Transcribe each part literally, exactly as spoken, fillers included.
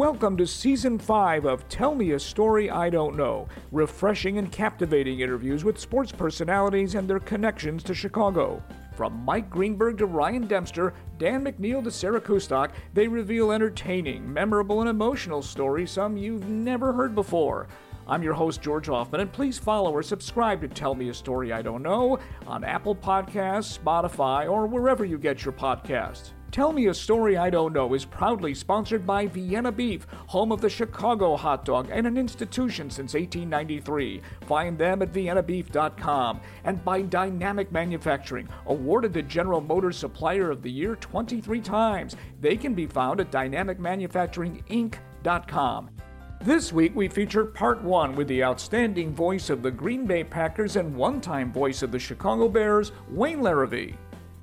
welcome to Season five of Tell Me a Story I Don't Know, refreshing and captivating interviews with sports personalities and their connections to Chicago. From Mike Greenberg to Ryan Dempster, Dan McNeil to Sarah Kustak, they reveal entertaining, memorable, and emotional stories, some you've never heard before. I'm your host, George Hoffman, and please follow or subscribe to Tell Me a Story I Don't Know on Apple Podcasts, Spotify, or wherever you get your podcasts. Tell Me a Story I Don't Know is proudly sponsored by Vienna Beef, home of the Chicago hot dog and an institution since eighteen ninety-three. Find them at vienna beef dot com. And by Dynamic Manufacturing, awarded the General Motors Supplier of the Year twenty-three times. They can be found at dynamic manufacturing inc dot com. This week, we feature part one with the outstanding voice of the Green Bay Packers and one-time voice of the Chicago Bears, Wayne Larrivee.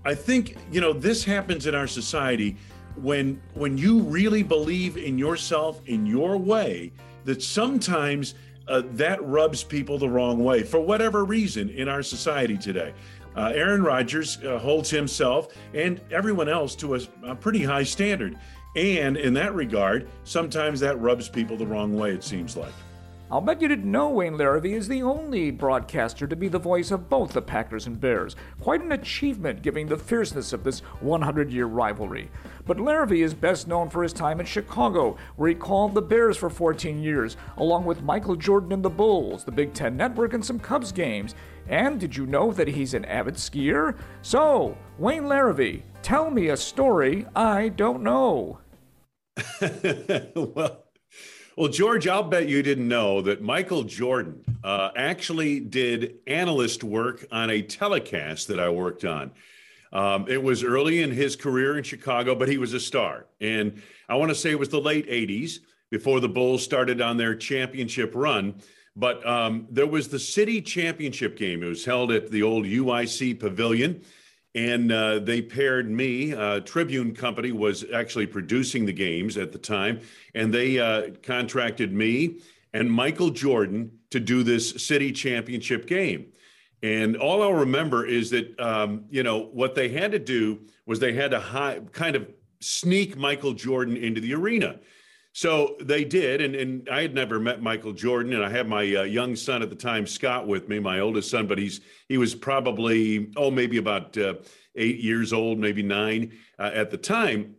I think, you know, this happens in our society when when you really believe in yourself, in your way, that sometimes uh, that rubs people the wrong way for whatever reason in our society today. Uh, Aaron Rodgers uh, holds himself and everyone else to a, a pretty high standard. And in that regard, sometimes that rubs people the wrong way, it seems like. I'll bet you didn't know Wayne Larrivee is the only broadcaster to be the voice of both the Packers and Bears. Quite an achievement given the fierceness of this hundred-year rivalry. But Larrivee is best known for his time in Chicago, where he called the Bears for fourteen years, along with Michael Jordan and the Bulls, the Big Ten Network, and some Cubs games. And did you know that he's an avid skier? So, Wayne Larrivee, tell me a story I don't know. well, well, George, I'll bet you didn't know that Michael Jordan uh, actually did analyst work on a telecast that I worked on. Um, it was early in his career in Chicago, but he was a star. And I want to say it was the late eighties before the Bulls started on their championship run. But um, there was the city championship game. It was held at the old U I C Pavilion. And uh, they paired me, uh, Tribune Company was actually producing the games at the time, and they uh, contracted me and Michael Jordan to do this city championship game. And all I'll remember is that, um, you know, what they had to do was they had to hi- kind of sneak Michael Jordan into the arena. So they did, and, and I had never met Michael Jordan, and I had my uh, young son at the time, Scott, with me, my oldest son, but he's he was probably, oh, maybe about uh, eight years old, maybe nine uh, at the time.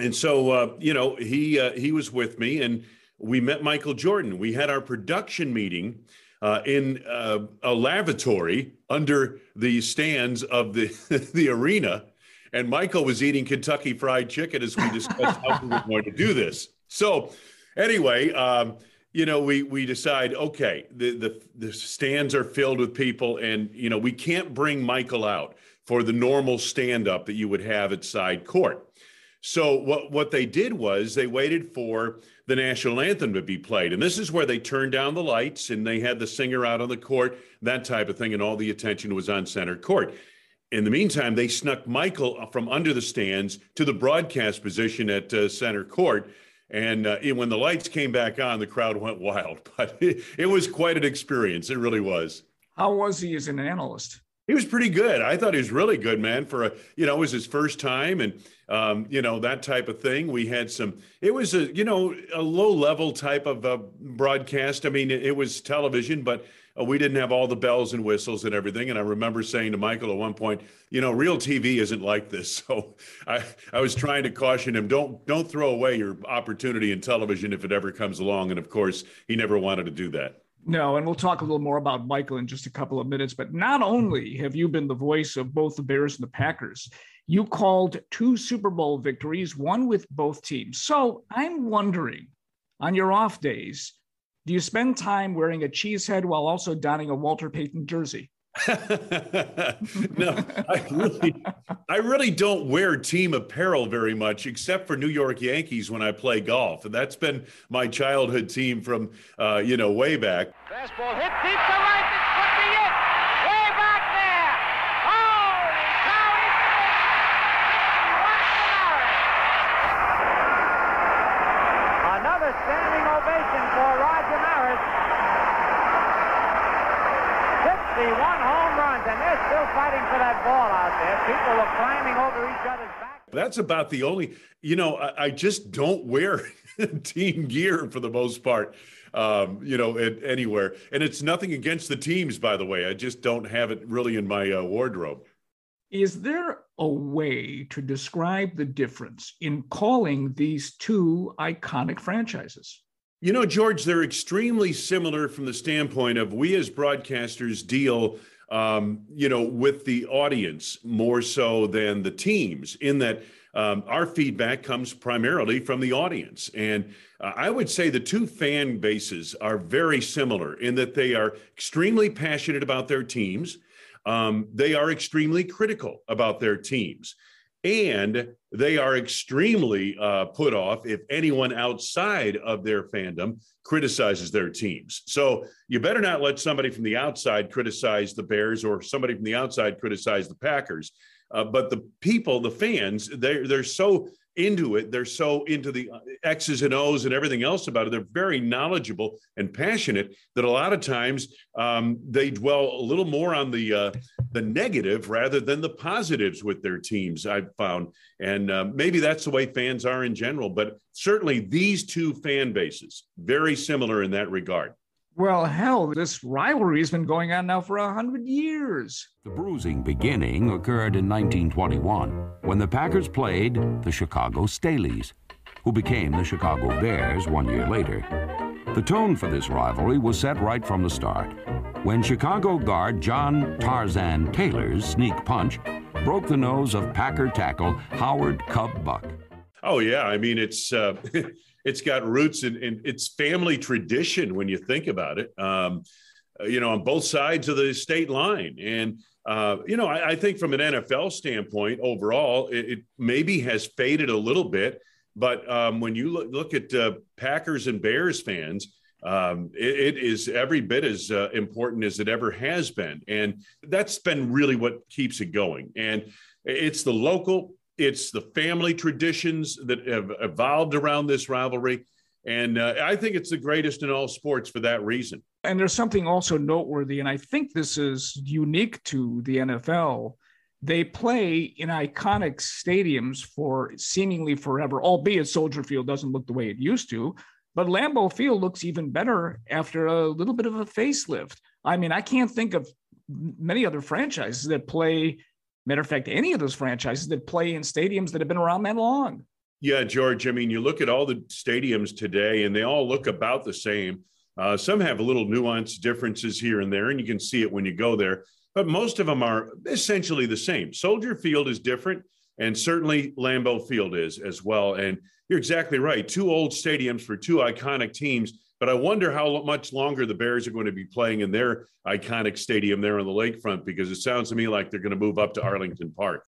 And so, uh, you know, he uh, he was with me, and we met Michael Jordan. We had our production meeting uh, in uh, a lavatory under the stands of the the arena, and Michael was eating Kentucky Fried Chicken as we discussed how we were going to do this. So anyway, um, you know, we we decide, okay, the, the the stands are filled with people, and, you know, we can't bring Michael out for the normal stand-up that you would have at side court. So what, what they did was they waited for the national anthem to be played. And this is where they turned down the lights and they had the singer out on the court, that type of thing, and all the attention was on center court. In the meantime, they snuck Michael from under the stands to the broadcast position at uh, center court. And uh, when the lights came back on, the crowd went wild. But it, it was quite an experience. It really was. How was he as an analyst? He was pretty good. I thought he was really good, man, for, a, you know, it was his first time and, um, you know, that type of thing. We had some, it was a, you know, a low level type of uh, broadcast. I mean, it, it was television, but uh, we didn't have all the bells and whistles and everything. And I remember saying to Michael at one point, you know, real T V isn't like this. So I, I was trying to caution him, don't, don't throw away your opportunity in television if it ever comes along. And of course, he never wanted to do that. No, and we'll talk a little more about Michael in just a couple of minutes, but not only have you been the voice of both the Bears and the Packers, you called two Super Bowl victories, one with both teams. So I'm wondering, on your off days, do you spend time wearing a cheese head while also donning a Walter Payton jersey? No, I really, I really don't wear team apparel very much, except for New York Yankees when I play golf, and that's been my childhood team from uh, you know way back. Fastball hit deep to right. This could be it. Way back there. Holy cow! It's another standing ovation for Roger Maris. sixty-one. And they're still fighting for that ball out there. People are climbing over each other's back. That's about the only, you know, I, I just don't wear team gear for the most part, um, you know, at, anywhere. And it's nothing against the teams, by the way. I just don't have it really in my uh, wardrobe. Is there a way to describe the difference in calling these two iconic franchises? You know, George, they're extremely similar from the standpoint of we as broadcasters deal, um, you know, with the audience more so than the teams, in that um, our feedback comes primarily from the audience. And uh, I would say the two fan bases are very similar in that they are extremely passionate about their teams. Um, they are extremely critical about their teams. And they are extremely uh, put off if anyone outside of their fandom criticizes their teams. So you better not let somebody from the outside criticize the Bears or somebody from the outside criticize the Packers. Uh, but the people, the fans, they're, they're so into it. They're so into the X's and O's and everything else about it. They're very knowledgeable and passionate that a lot of times um, they dwell a little more on the uh, the negative rather than the positives with their teams, I've found. And uh, maybe that's the way fans are in general, but certainly these two fan bases, very similar in that regard. Well, hell, this rivalry has been going on now for one hundred years. The bruising beginning occurred in nineteen twenty-one when the Packers played the Chicago Staleys, who became the Chicago Bears one year later. The tone for this rivalry was set right from the start when Chicago guard John Tarzan Taylor's sneak punch broke the nose of Packer tackle Howard Cub Buck. Oh, yeah. I mean, it's... Uh... It's got roots in, in its family tradition when you think about it, um, you know, on both sides of the state line. And, uh, you know, I, I think from an N F L standpoint, overall, it, it maybe has faded a little bit. But um, when you look, look at uh, Packers and Bears fans, um, it, it is every bit as uh, important as it ever has been. And that's been really what keeps it going. And it's the local. It's the family traditions that have evolved around this rivalry. And uh, I think it's the greatest in all sports for that reason. And there's something also noteworthy, and I think this is unique to the N F L. They play in iconic stadiums for seemingly forever, albeit Soldier Field doesn't look the way it used to. But Lambeau Field looks even better after a little bit of a facelift. I mean, I can't think of many other franchises that play Matter of fact, any of those franchises that play in stadiums that have been around that long. Yeah, George, I mean, you look at all the stadiums today and they all look about the same. Uh, some have a little nuanced differences here and there, and you can see it when you go there. But most of them are essentially the same. Soldier Field is different, and certainly Lambeau Field is as well. And you're exactly right. Two old stadiums for two iconic teams. But I wonder how much longer the Bears are going to be playing in their iconic stadium there on the lakefront, because it sounds to me like they're going to move up to Arlington Park.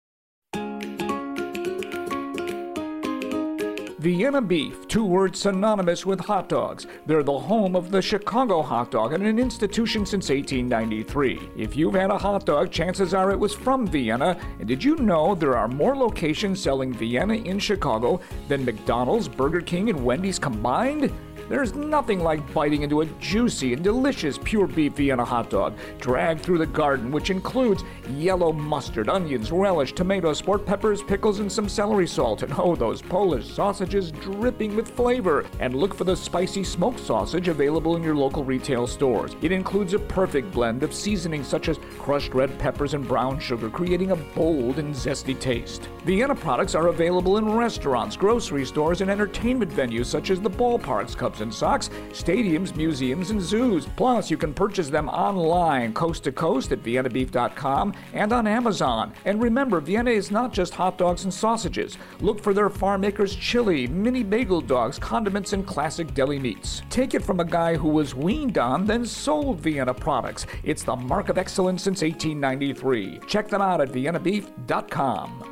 Vienna Beef, two words synonymous with hot dogs. They're the home of the Chicago hot dog and an institution since eighteen ninety-three. If you've had a hot dog, chances are it was from Vienna. And did you know there are more locations selling Vienna in Chicago than McDonald's, Burger King, and Wendy's combined? There's nothing like biting into a juicy and delicious pure beef Vienna hot dog, dragged through the garden, which includes yellow mustard, onions, relish, tomatoes, sport peppers, pickles, and some celery salt. And oh, those Polish sausages dripping with flavor. And look for the spicy smoked sausage available in your local retail stores. It includes a perfect blend of seasonings such as crushed red peppers and brown sugar, creating a bold and zesty taste. Vienna products are available in restaurants, grocery stores, and entertainment venues such as the ballparks, Cubs and Sox, stadiums, museums, and zoos. Plus, you can purchase them online, coast to coast at vienna beef dot com and on Amazon. And remember, Vienna is not just hot dogs and sausages. Look for their farm makers chili, mini bagel dogs, condiments, and classic deli meats. Take it from a guy who was weaned on, then sold Vienna products. It's the mark of excellence since eighteen ninety-three. Check them out at vienna beef dot com.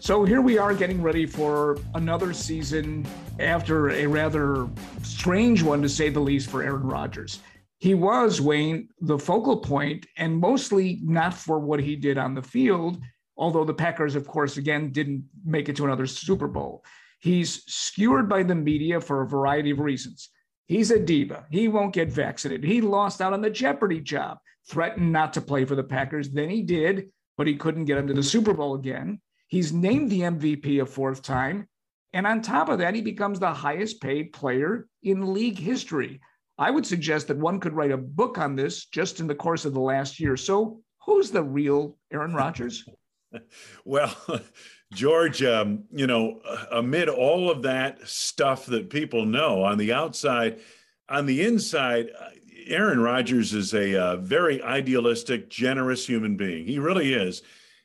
So here we are getting ready for another season after a rather strange one, to say the least, for Aaron Rodgers. He was, Wayne, the focal point, and mostly not for what he did on the field, although the Packers, of course, again, didn't make it to another Super Bowl. He's skewered by the media for a variety of reasons. He's a diva. He won't get vaccinated. He lost out on the Jeopardy job, threatened not to play for the Packers. Then he did. but he couldn't get him to the Super Bowl again. He's named the M V P a fourth time. And on top of that, he becomes the highest paid player in league history. I would suggest that one could write a book on this just in the course of the last year. So who's the real Aaron Rodgers? Well, George, um, you know, amid all of that stuff that people know on the outside, on the inside, Aaron Rodgers is a uh, very idealistic, generous human being. He really is.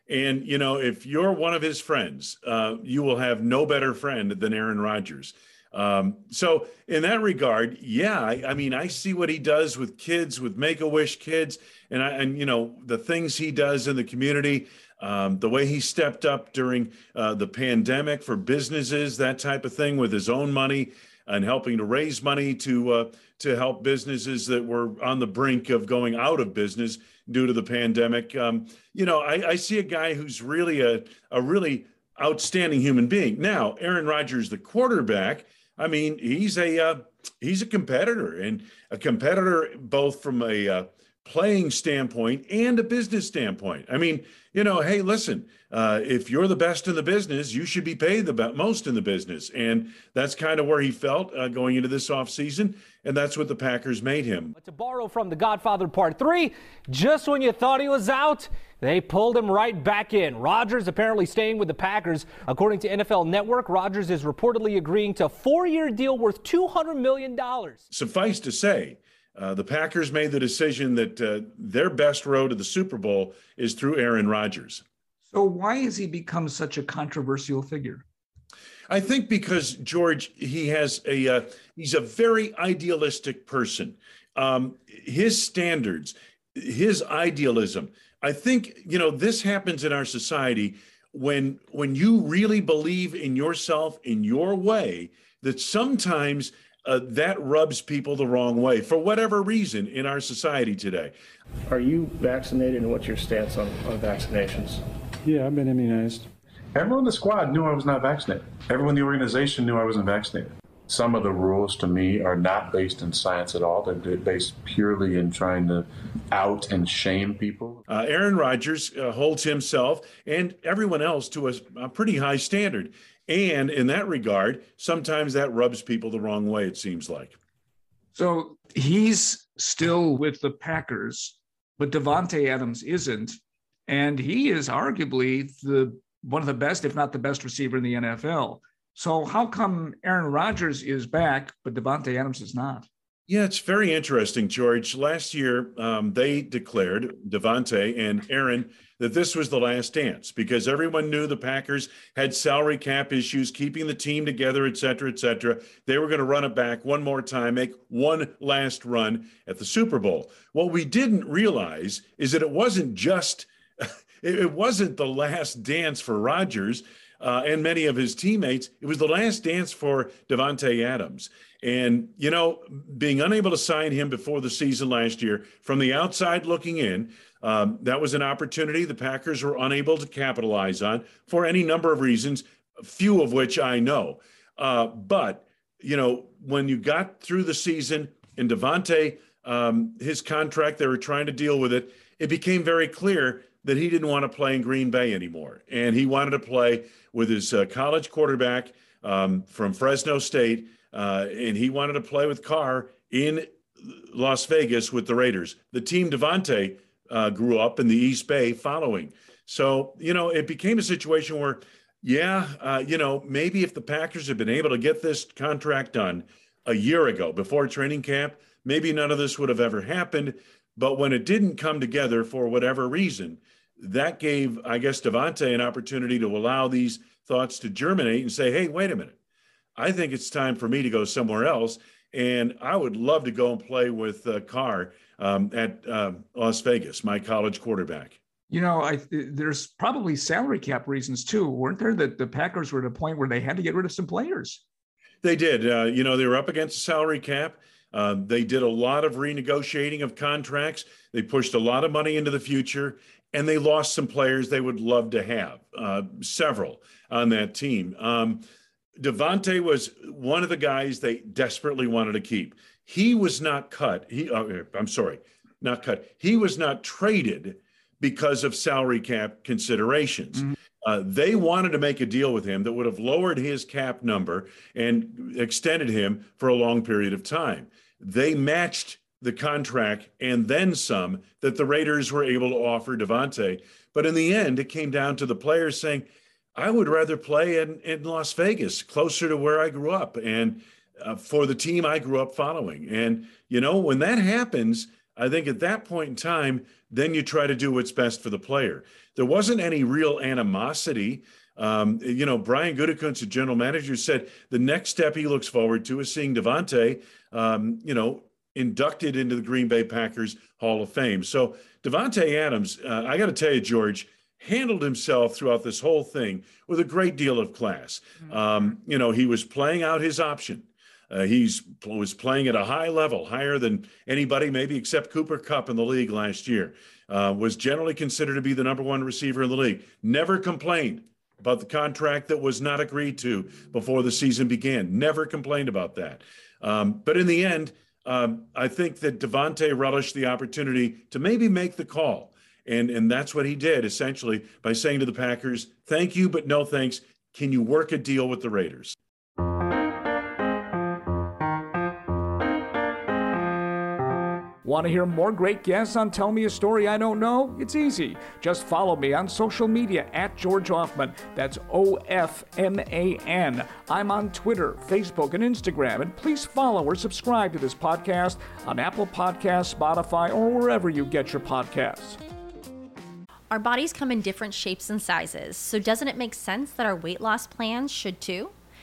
And, you know, if you're one of his friends, uh, you will have no better friend than Aaron Rodgers. Um, so in that regard, yeah, I, I mean, I see what he does with kids, with Make-A-Wish kids, and, I, and you know, the things he does in the community, um, the way he stepped up during uh, the pandemic for businesses, that type of thing, with his own money and helping to raise money to uh, to help businesses that were on the brink of going out of business due to the pandemic. Um, you know, I, I see a guy who's really a, a really outstanding human being. Now, Aaron Rodgers, the quarterback, I mean, he's a uh, he's a competitor, and a competitor both from a uh, playing standpoint and a business standpoint. I mean, you know, hey, listen, uh, if you're the best in the business, you should be paid the most in the business. And that's kind of where he felt uh, going into this offseason. And that's what the Packers made him. But to borrow from The Godfather Part three, just when you thought he was out, they pulled him right back in. Rodgers apparently staying with the Packers. According to N F L Network, Rodgers is reportedly agreeing to a four-year deal worth two hundred million dollars. Suffice to say, Uh, the Packers made the decision that uh, their best road to the Super Bowl is through Aaron Rodgers. So why has he become such a controversial figure? I think because, George, he has a uh, he's a very idealistic person. Um, his standards, his idealism. I think, you know, this happens in our society when when you really believe in yourself, in your way, that sometimes Uh, that rubs people the wrong way for whatever reason in our society today. Are you vaccinated, and what's your stance on, on vaccinations? Yeah, I've been immunized. Everyone in the squad knew I was not vaccinated. Everyone in the organization knew I wasn't vaccinated. Some of the rules to me are not based in science at all. They're based purely in trying to out and shame people. Uh, Aaron Rodgers uh, holds himself and everyone else to a, a pretty high standard. And in that regard, sometimes that rubs people the wrong way, it seems like. So he's still with the Packers, but Davante Adams isn't. And he is arguably the one of the best, if not the best receiver in the N F L. So how come Aaron Rodgers is back, but Davante Adams is not? Yeah, it's very interesting, George. Last year, um, they declared, Davante and Aaron, that this was the last dance because everyone knew the Packers had salary cap issues, keeping the team together, et cetera, et cetera. They were going to run it back one more time, make one last run at the Super Bowl. What we didn't realize is that it wasn't just – it wasn't the last dance for Rodgers uh, and many of his teammates. It was the last dance for Davante Adams. And, you know, being unable to sign him before the season last year, from the outside looking in, um, that was an opportunity the Packers were unable to capitalize on for any number of reasons, few of which I know. Uh, but, you know, when you got through the season and Davante, um, his contract, they were trying to deal with it, it became very clear that he didn't want to play in Green Bay anymore. And he wanted to play with his uh, college quarterback um, from Fresno State, Uh, and he wanted to play with Carr in Las Vegas with the Raiders, the team Davante uh, grew up in the East Bay following. So, you know, it became a situation where, yeah, uh, you know, maybe if the Packers had been able to get this contract done a year ago before training camp, maybe none of this would have ever happened. But when it didn't come together for whatever reason, that gave, I guess, Davante an opportunity to allow these thoughts to germinate and say, hey, wait a minute. I think it's time for me to go somewhere else, and I would love to go and play with uh, Carr um, at uh, Las Vegas, my college quarterback. You know, I, there's probably salary cap reasons too, weren't there? That the Packers were at a point where they had to get rid of some players. They did. Uh, you know, they were up against the salary cap. Uh, they did a lot of renegotiating of contracts. They pushed a lot of money into the future, and they lost some players they would love to have, uh, several on that team. Um, Davante was one of the guys they desperately wanted to keep. He was not cut. He, uh, I'm sorry, not cut. He was not traded because of salary cap considerations. Mm-hmm. Uh, they wanted to make a deal with him that would have lowered his cap number and extended him for a long period of time. They matched the contract and then some that the Raiders were able to offer Davante. But in the end, it came down to the players saying, I would rather play in, in Las Vegas, closer to where I grew up and uh, for the team I grew up following. And, you know, when that happens, I think at that point in time, then you try to do what's best for the player. There wasn't any real animosity. Um, you know, Brian Gutekunst, the general manager, said the next step he looks forward to is seeing Davante, um, you know, inducted into the Green Bay Packers Hall of Fame. So Davante Adams, uh, I got to tell you, George, handled himself throughout this whole thing with a great deal of class. Um, you know, he was playing out his option. Uh, he's was playing at a high level, higher than anybody, maybe except Cooper Kupp in the league last year. Uh, was generally considered to be the number one receiver in the league. Never complained about the contract that was not agreed to before the season began. Never complained about that. Um, but in the end, um, I think that Davante relished the opportunity to maybe make the call. And, and that's what he did, essentially, by saying to the Packers, thank you, but no thanks. Can you work a deal with the Raiders? Want to hear more great guests on Tell Me a Story I Don't Know? It's easy. Just follow me on social media at George Hoffman. That's O F M A N. I'm on Twitter, Facebook, and Instagram. And please follow or subscribe to this podcast on Apple Podcasts, Spotify, or wherever you get your podcasts. Our bodies come in different shapes and sizes, so doesn't it make sense that our weight loss plans should too?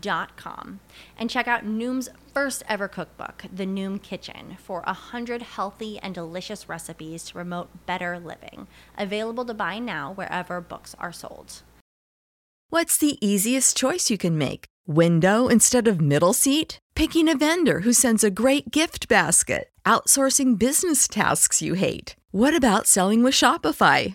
dot com. And check out Noom's first ever cookbook, The Noom Kitchen, for one hundred healthy and delicious recipes to promote better living. Available to buy now wherever books are sold. What's the easiest choice you can make? Window instead of middle seat? Picking a vendor who sends a great gift basket? Outsourcing business tasks you hate? What about selling with Shopify?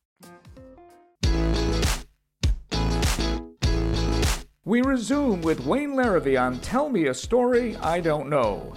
We resume with Wayne Larrivee on Tell Me a Story I Don't Know.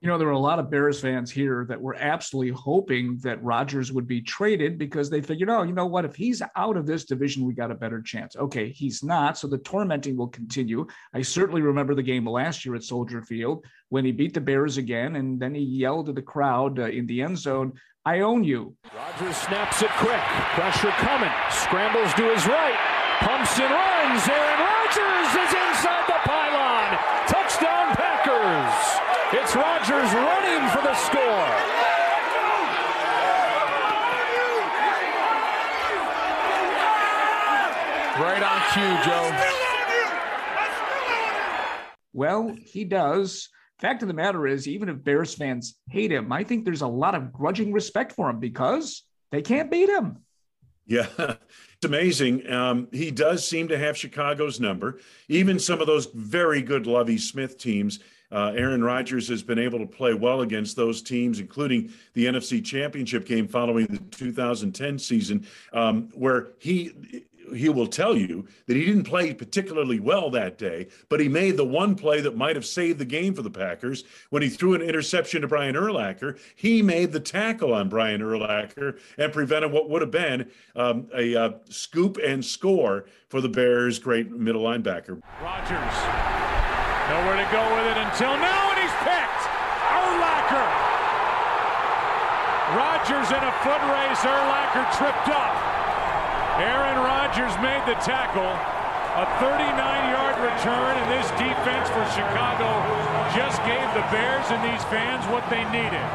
You know, there were a lot of Bears fans here that were absolutely hoping that Rodgers would be traded because they figured, oh, you know what, if he's out of this division, we got a better chance. Okay, he's not, so the tormenting will continue. I certainly remember the game last year at Soldier Field when he beat the Bears again, and then he yelled at the crowd uh, in the end zone, I own you. Rodgers snaps it quick, pressure coming, scrambles to his right. Pumps and runs, Aaron Rodgers is inside the pylon. Touchdown Packers. It's Rodgers running for the score. Right on cue, Joe. Well, he does. Fact of the matter is, even if Bears fans hate him, I think there's a lot of grudging respect for him because they can't beat him. Yeah, it's amazing. Um, he does seem to have Chicago's number. Even some of those very good Lovie Smith teams Uh, Aaron Rodgers has been able to play well against those teams, including the N F C Championship game following the two thousand ten season, um, where he he will tell you that he didn't play particularly well that day, but he made the one play that might have saved the game for the Packers when he threw an interception to Brian Urlacher. He made the tackle on Brian Urlacher and prevented what would have been um, a uh, scoop and score for the Bears' great middle linebacker. Rodgers. Nowhere to go with it until now, and he's picked! Urlacher! Rodgers in a foot race, Urlacher tripped up. Aaron Rodgers made the tackle. A thirty-nine yard return, and this defense for Chicago just gave the Bears and these fans what they needed.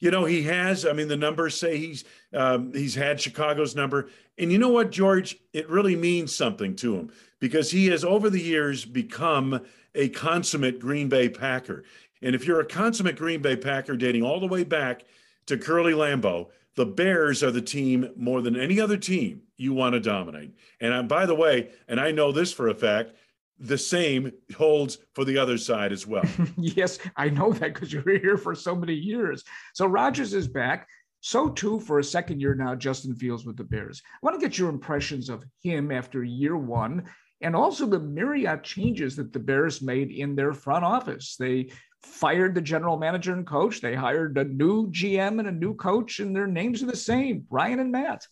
You know, he has, I mean, the numbers say he's um, he's had Chicago's number. And you know what, George? It really means something to him, because he has, over the years, become a consummate Green Bay Packer. And if you're a consummate Green Bay Packer dating all the way back to Curly Lambeau, the Bears are the team more than any other team you want to dominate. And I, by the way, and I know this for a fact, the same holds for the other side as well. Yes, I know that because you were here for so many years. So Rodgers is back. So too, for a second year now, Justin Fields with the Bears. I want to get your impressions of him after year one, and also the myriad changes that the Bears made in their front office. They fired the general manager and coach. They hired a new G M and a new coach, and their names are the same, Brian and Matt.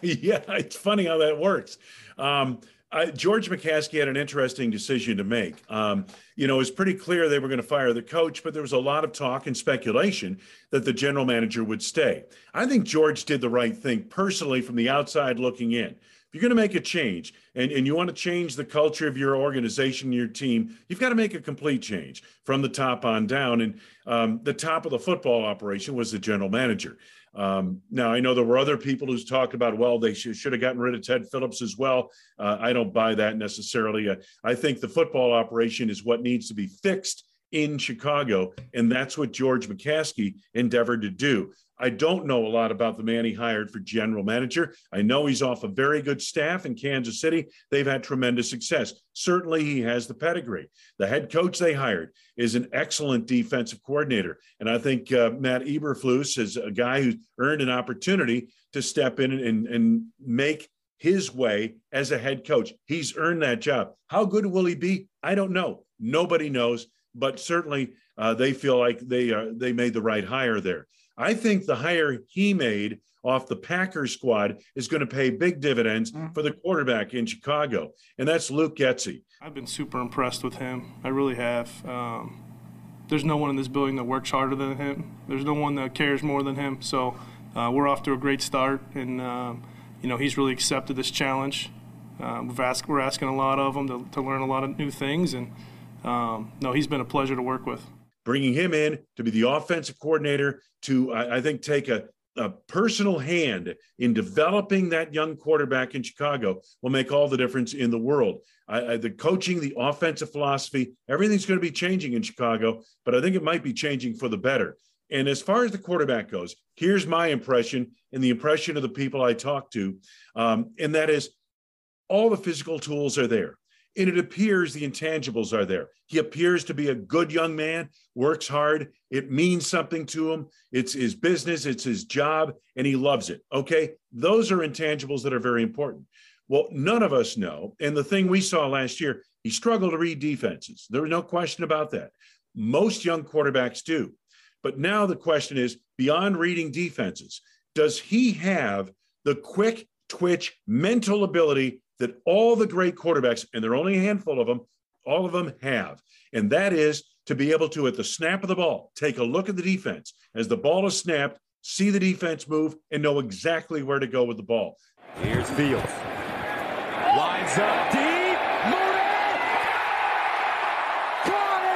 Yeah, it's funny how that works. Um, I, George McCaskey had an interesting decision to make. Um, you know, it was pretty clear they were going to fire the coach, but there was a lot of talk and speculation that the general manager would stay. I think George did the right thing personally from the outside looking in. If you're going to make a change and, and you want to change the culture of your organization, your team, you've got to make a complete change from the top on down. And um, the top of the football operation was the general manager. Um, now, I know there were other people who's talked about, well, they sh- should have gotten rid of Ted Phillips as well. Uh, I don't buy that necessarily. Uh, I think the football operation is what needs to be fixed in Chicago, and that's what George McCaskey endeavored to do. I don't know a lot about the man he hired for general manager. I know he's off a very good staff in Kansas City. They've had tremendous success. Certainly he has the pedigree. The head coach they hired is an excellent defensive coordinator. And I think uh, Matt Eberflus is a guy who's earned an opportunity to step in and, and, and make his way as a head coach. He's earned that job. How good will he be? I don't know. Nobody knows, but certainly uh, they feel like they uh, they made the right hire there. I think the hire he made off the Packers squad is going to pay big dividends mm. for the quarterback in Chicago, and that's Luke Getsy. I've been super impressed with him. I really have. Um, there's no one in this building that works harder than him. There's no one that cares more than him. So uh, we're off to a great start, and um, you know, he's really accepted this challenge. Uh, we've asked, we're asking a lot of him to, to learn a lot of new things, and um, no, he's been a pleasure to work with. Bringing him in to be the offensive coordinator to, I, I think, take a, a personal hand in developing that young quarterback in Chicago will make all the difference in the world. I, I, the coaching, the offensive philosophy, everything's going to be changing in Chicago, but I think it might be changing for the better. And as far as the quarterback goes, here's my impression and the impression of the people I talk to, um, and that is all the physical tools are there. And it appears the intangibles are there. He appears to be a good young man, works hard. It means something to him. It's his business. It's his job. And he loves it. Okay. Those are intangibles that are very important. Well, none of us know. And the thing we saw last year, he struggled to read defenses. There was no question about that. Most young quarterbacks do. But now the question is, beyond reading defenses, does he have the quick twitch mental ability that all the great quarterbacks, and there are only a handful of them, all of them have? And that is to be able to, at the snap of the ball, take a look at the defense. As the ball is snapped, see the defense move, and know exactly where to go with the ball. Here's Fields. Lines up deep. Mooney! Caught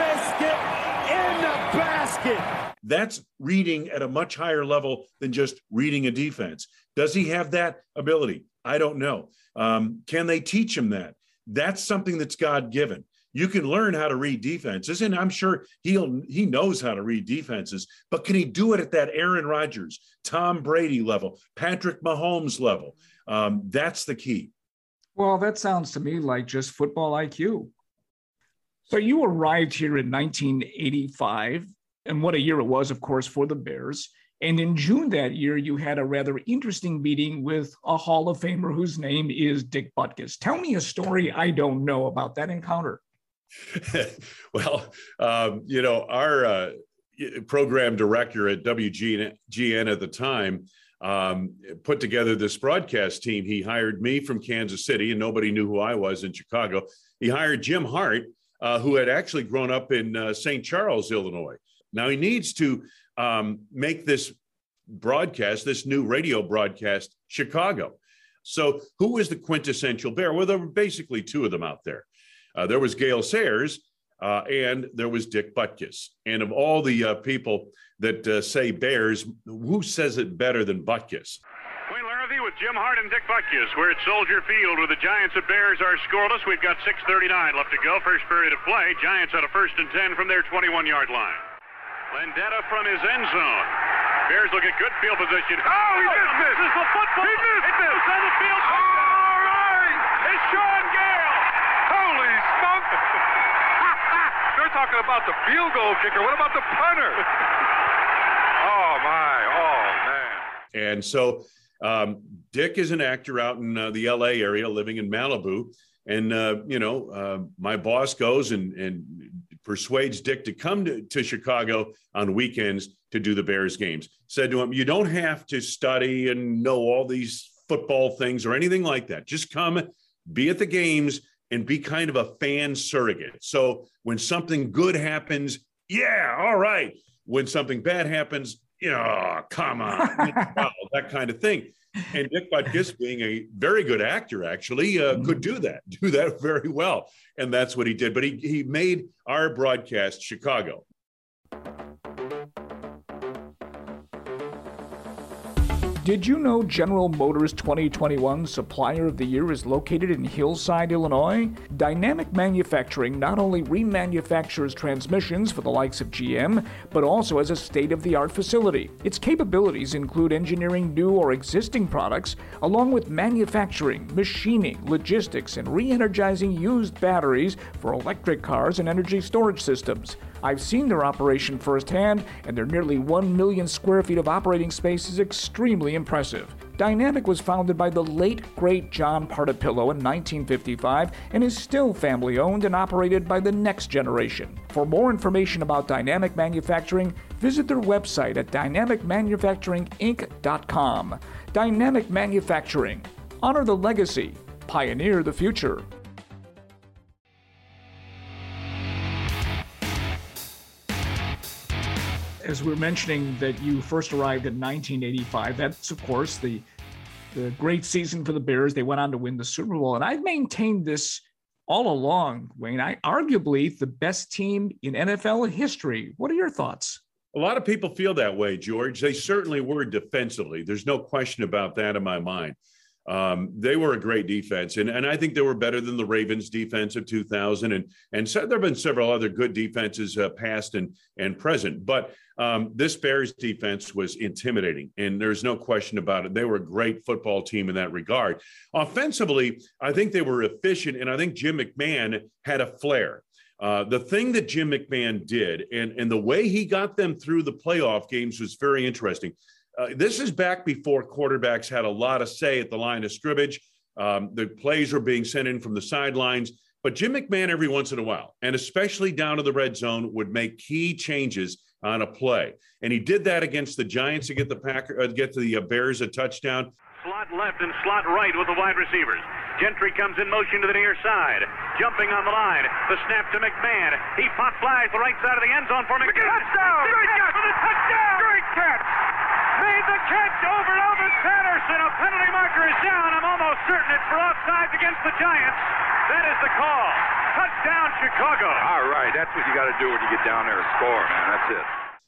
inside the five. Justin Fields put the biscuit in the basket. That's reading at a much higher level than just reading a defense. Does he have that ability? I don't know. Um, can they teach him that? That's something that's God-given. You can learn how to read defenses, and I'm sure he'll he knows how to read defenses, but can he do it at that Aaron Rodgers, Tom Brady level, Patrick Mahomes level? Um, that's the key. Well, that sounds to me like just football I Q. So you arrived here in nineteen eighty-five, and what a year it was, of course, for the Bears. And in June that year, you had a rather interesting meeting with a Hall of Famer whose name is Dick Butkus. Tell me a story I don't know about that encounter. Well, um, you know, our uh, program director at W G N at the time um, put together this broadcast team. He hired me from Kansas City, and nobody knew who I was in Chicago. He hired Jim Hart, uh, who had actually grown up in uh, Saint Charles, Illinois. Now he needs to um, make this broadcast, this new radio broadcast, Chicago. So who is the quintessential Bear? Well, there were basically two of them out there. Uh, there was Gale Sayers uh, and there was Dick Butkus. And of all the uh, people that uh, say Bears, who says it better than Butkus? Wayne Larrivee with Jim Hart and Dick Butkus. We're at Soldier Field where the Giants and Bears are scoreless. We've got six thirty-nine left to go. First period of play. Giants on a first and ten from their twenty-one-yard line. Landetta from his end zone. Bears look at good field position. Oh, he missed this. This is the football. He missed it. It's on the field. All right. It's Sean Gale. Holy smoke. They're talking about the field goal kicker. What about the punter? Oh, my. Oh, man. And so um, Dick is an actor out in uh, the L A area, living in Malibu. And, uh, you know, uh, my boss goes and, and persuades Dick to come to, to Chicago on weekends to do the Bears games. Said to him, you don't have to study and know all these football things or anything like that. Just come, be at the games, and be kind of a fan surrogate. So when something good happens, yeah, all right. When something bad happens, yeah, come on, that kind of thing. And Dick Butkus, being a very good actor, actually uh, could do that, do that very well. And that's what he did. But he, he made our broadcast Chicago. Did you know General Motors twenty twenty-one Supplier of the Year is located in Hillside, Illinois? Dynamic Manufacturing not only remanufactures transmissions for the likes of G M, but also has a state-of-the-art facility. Its capabilities include engineering new or existing products, along with manufacturing, machining, logistics, and re-energizing used batteries for electric cars and energy storage systems. I've seen their operation firsthand, and their nearly one million square feet of operating space is extremely impressive. Dynamic was founded by the late, great John Partipillo in nineteen fifty-five and is still family-owned and operated by the next generation. For more information about Dynamic Manufacturing, visit their website at dynamic manufacturing inc dot com. Dynamic Manufacturing. Honor the legacy. Pioneer the future. As we were mentioning that you first arrived in nineteen eighty-five, that's, of course, the, the great season for the Bears. They went on to win the Super Bowl. And I've maintained this all along, Wayne. I arguably the best team in N F L history. What are your thoughts? A lot of people feel that way, George. They certainly were defensively. There's no question about that in my mind. Um, they were a great defense, and, and I think they were better than the Ravens defense of two thousand. And, and so there have been several other good defenses uh, past and, and present, but um, this Bears defense was intimidating, and there's no question about it. They were a great football team in that regard. Offensively, I think they were efficient, and I think Jim McMahon had a flair. Uh, the thing that Jim McMahon did and, and the way he got them through the playoff games was very interesting. Uh, this is back before quarterbacks had a lot of say at the line of scrimmage. Um, the plays were being sent in from the sidelines, but Jim McMahon every once in a while, and especially down to the red zone, would make key changes on a play. And he did that against the Giants to get the Packer, uh, get to the uh, Bears a touchdown. Slot left and slot right with the wide receivers. Gentry comes in motion to the near side, jumping on the line. The snap to McMahon. He pop flies the right side of the end zone for McMahon. Touchdown! Great catch! Touchdown! Great catch! Made the catch over Elvin Patterson. A penalty marker is down. I'm almost certain it's for offsides against the Giants. That is the call. Touchdown, Chicago. All right, that's what you got to do when you get down there and score, man. That's it.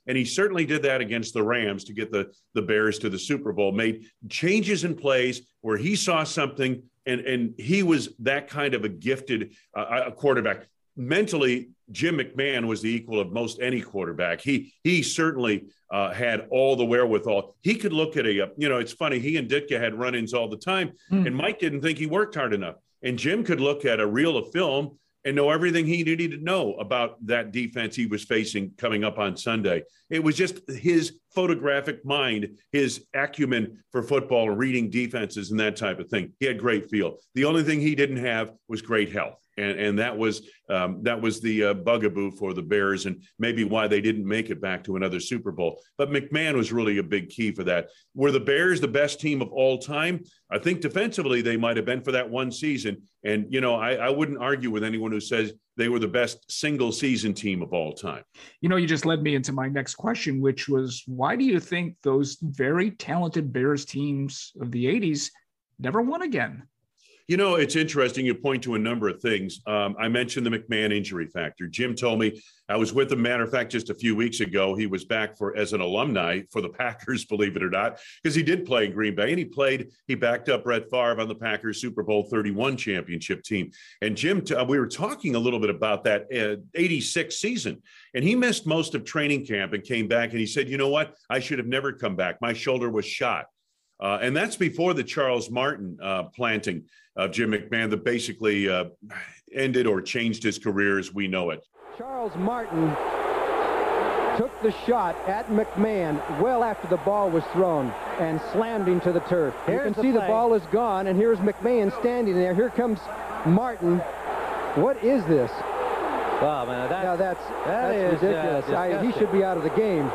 And he certainly did that against the Rams to get the, the Bears to the Super Bowl. Made changes in plays where he saw something, and, and he was that kind of a gifted uh, quarterback. Mentally, Jim McMahon was the equal of most any quarterback. He he certainly uh, had all the wherewithal. He could look at a, you know, it's funny, he and Ditka had run-ins all the time, mm. and Mike didn't think he worked hard enough. And Jim could look at a reel of film and know everything he needed to know about that defense he was facing coming up on Sunday. It was just his photographic mind, his acumen for football, reading defenses and that type of thing. He had great feel. The only thing he didn't have was great health. And, and that was um, that was the uh, bugaboo for the Bears, and maybe why they didn't make it back to another Super Bowl. But McMahon was really a big key for that. Were the Bears the best team of all time? I think defensively they might have been for that one season. And, you know, I, I wouldn't argue with anyone who says they were the best single season team of all time. You know, you just led me into my next question, which was, why do you think those very talented Bears teams of the eighties never won again? You know, it's interesting. You point to a number of things. Um, I mentioned the McMahon injury factor. Jim told me, I was with him, matter of fact, just a few weeks ago. He was back for as an alumni for the Packers, believe it or not, because he did play in Green Bay, and he played. He backed up Brett Favre on the Packers Super Bowl thirty-one championship team. And Jim, t- we were talking a little bit about that uh, eighty-six season, and he missed most of training camp and came back, and he said, you know what? I should have never come back. My shoulder was shot. Uh, and that's before the Charles Martin uh, planting of Jim McMahon that basically uh, ended or changed his career as we know it. Charles Martin took the shot at McMahon well after the ball was thrown and slammed him to the turf. Here's you can the see play. The ball is gone, and here's McMahon standing there. Here comes Martin. What is this? Wow, man, that, now that's, that that's is ridiculous. Uh, I, he should be out of the game.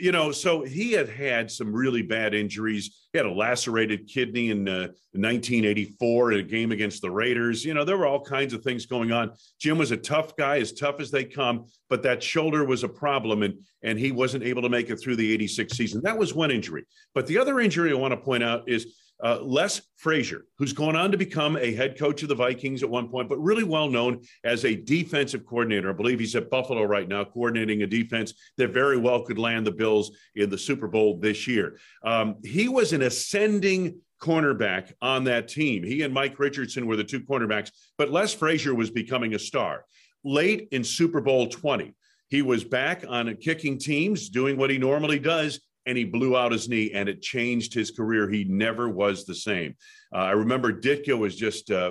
You know, so he had had some really bad injuries. He had a lacerated kidney in uh, nineteen eighty-four in a game against the Raiders. You know, there were all kinds of things going on. Jim was a tough guy, as tough as they come, but that shoulder was a problem, and, and he wasn't able to make it through the eighty-six season. That was one injury. But the other injury I want to point out is Uh, Les Frazier, who's gone on to become a head coach of the Vikings at one point, but really well known as a defensive coordinator. I believe he's at Buffalo right now, coordinating a defense that very well could land the Bills in the Super Bowl this year. Um, he was an ascending cornerback on that team. He and Mike Richardson were the two cornerbacks, but Les Frazier was becoming a star. Late in Super Bowl twenty, he was back on a kicking teams, doing what he normally does, and he blew out his knee, and it changed his career. He never was the same. Uh, I remember Ditka was just uh,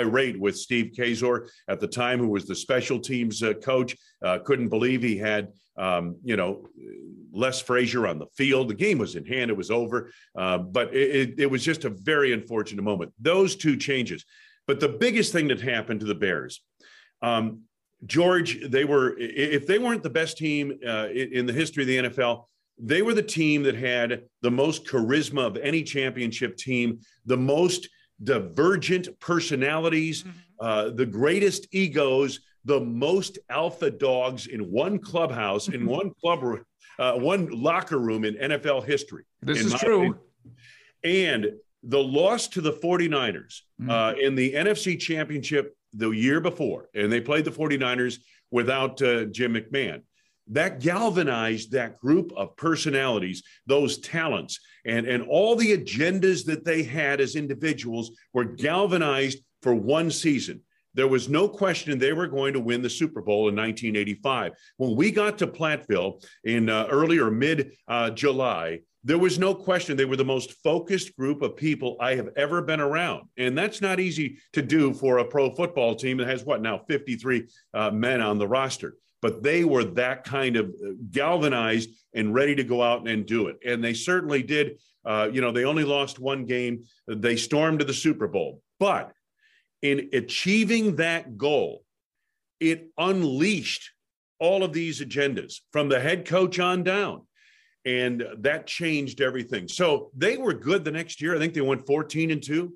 irate with Steve Kazor at the time, who was the special teams uh, coach. Uh, couldn't believe he had, um, you know, Les Frazier on the field. The game was in hand. It was over. Uh, but it, it, it was just a very unfortunate moment. Those two changes. But the biggest thing that happened to the Bears, um, George, they were, if they weren't the best team uh, in the history of the N F L, they were the team that had the most charisma of any championship team, the most divergent personalities, mm-hmm. uh, the greatest egos, the most alpha dogs in one clubhouse, in one club, uh, one locker room in N F L history. This is true. Opinion. And the loss to the forty-niners mm-hmm. uh, in the N F C Championship the year before, and they played the forty-niners without uh, Jim McMahon. That galvanized that group of personalities, those talents, and, and all the agendas that they had as individuals were galvanized for one season. There was no question they were going to win the Super Bowl in nineteen eighty-five. When we got to Platteville in uh, early or mid-July, uh, there was no question they were the most focused group of people I have ever been around. And that's not easy to do for a pro football team that has, what, now fifty-three uh, men on the roster. But they were that kind of galvanized and ready to go out and do it. And they certainly did. Uh, you know, they only lost one game. They stormed to the Super Bowl. But in achieving that goal, it unleashed all of these agendas from the head coach on down. And that changed everything. So they were good the next year. I think they went fourteen and two.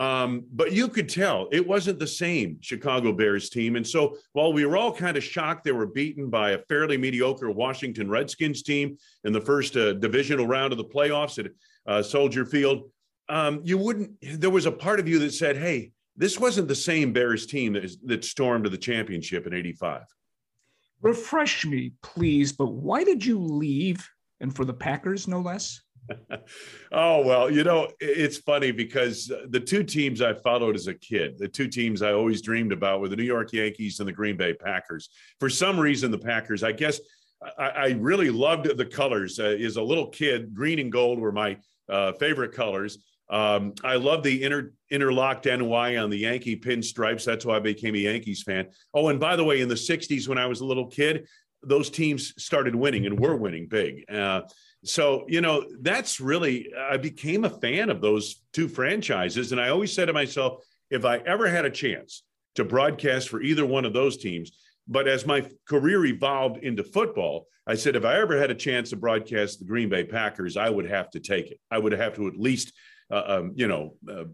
Um, but you could tell it wasn't the same Chicago Bears team. And so while we were all kind of shocked they were beaten by a fairly mediocre Washington Redskins team in the first uh, divisional round of the playoffs at uh, Soldier Field, um, you wouldn't, there was a part of you that said, hey, this wasn't the same Bears team that, is, that stormed to the championship in eighty-five. Refresh me, please, but why did you leave, and for the Packers, no less? Oh, well, you know, it's funny because the two teams I followed as a kid, the two teams I always dreamed about were the New York Yankees and the Green Bay Packers. For some reason, the Packers, I guess I, I really loved the colors. Uh, as a little kid, green and gold were my uh, favorite colors. Um, I love the inter, interlocked N Y on the Yankee pinstripes. That's why I became a Yankees fan. Oh, and by the way, in the sixties, when I was a little kid, those teams started winning and were winning big. Uh, so, you know, that's really, I became a fan of those two franchises. And I always said to myself, if I ever had a chance to broadcast for either one of those teams, but as my career evolved into football, I said, if I ever had a chance to broadcast the Green Bay Packers, I would have to take it. I would have to at least Uh, um, you know, uh,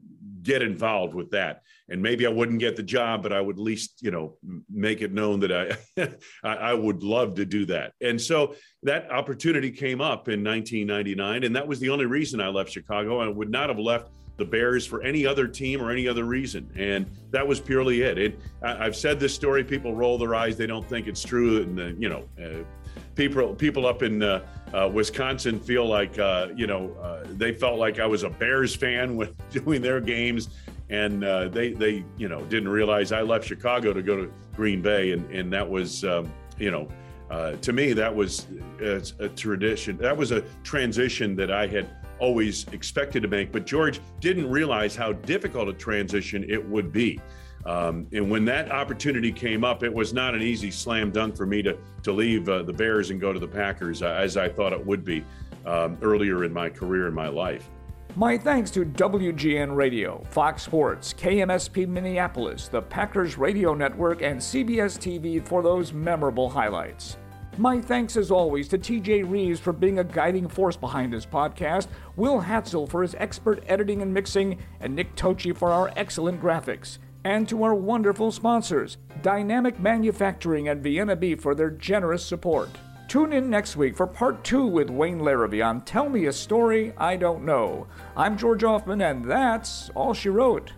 get involved with that. And maybe I wouldn't get the job, but I would at least, you know, make it known that I, I, I would love to do that. And so that opportunity came up in nineteen ninety-nine. And that was the only reason I left Chicago. I would not have left the Bears for any other team or any other reason. And that was purely it. It I, I've said this story, people roll their eyes. They don't think it's true. And, uh, you know, uh, people people up in uh, uh, Wisconsin feel like, uh, you know, uh, they felt like I was a Bears fan when doing their games. And uh, they, they, you know, didn't realize I left Chicago to go to Green Bay. And, and that was, um, you know, uh, to me, that was a, a tradition. That was a transition that I had always expected to make, but George didn't realize how difficult a transition it would be. Um, and when that opportunity came up, it was not an easy slam dunk for me to to leave uh, the Bears and go to the Packers, uh, as I thought it would be um, earlier in my career in my life. My thanks to W G N Radio, Fox Sports, K M S P Minneapolis, the Packers Radio Network, and C B S T V for those memorable highlights. My thanks, as always, to T J Reeves for being a guiding force behind this podcast, Will Hatzel for his expert editing and mixing, and Nick Tocci for our excellent graphics. And to our wonderful sponsors, Dynamic Manufacturing and Vienna Beef, for their generous support. Tune in next week for part two with Wayne Larrivee on Tell Me a Story I Don't Know. I'm George Hoffman, and that's all she wrote.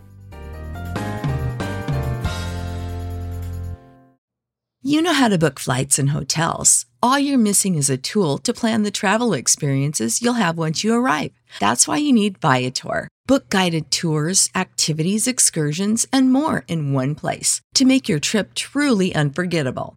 You know how to book flights and hotels. All you're missing is a tool to plan the travel experiences you'll have once you arrive. That's why you need Viator. Book guided tours, activities, excursions, and more in one place to make your trip truly unforgettable.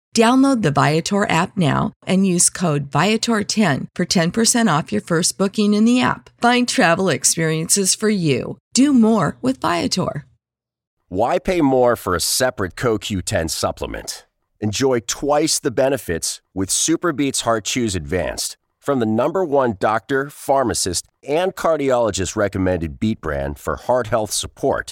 Download the Viator app now and use code Viator ten for ten percent off your first booking in the app. Find travel experiences for you. Do more with Viator. Why pay more for a separate Co Q ten supplement? Enjoy twice the benefits with Superbeats Heart Chews Advanced, from the number one doctor, pharmacist, and cardiologist recommended beat brand for heart health support.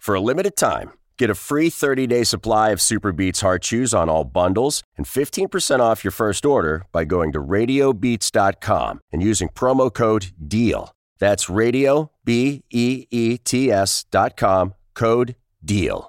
For a limited time, get a free thirty-day supply of Superbeats Heart Chews on all bundles and fifteen percent off your first order by going to radio beats dot com and using promo code DEAL. That's radio, B E E T S dot com, code DEAL.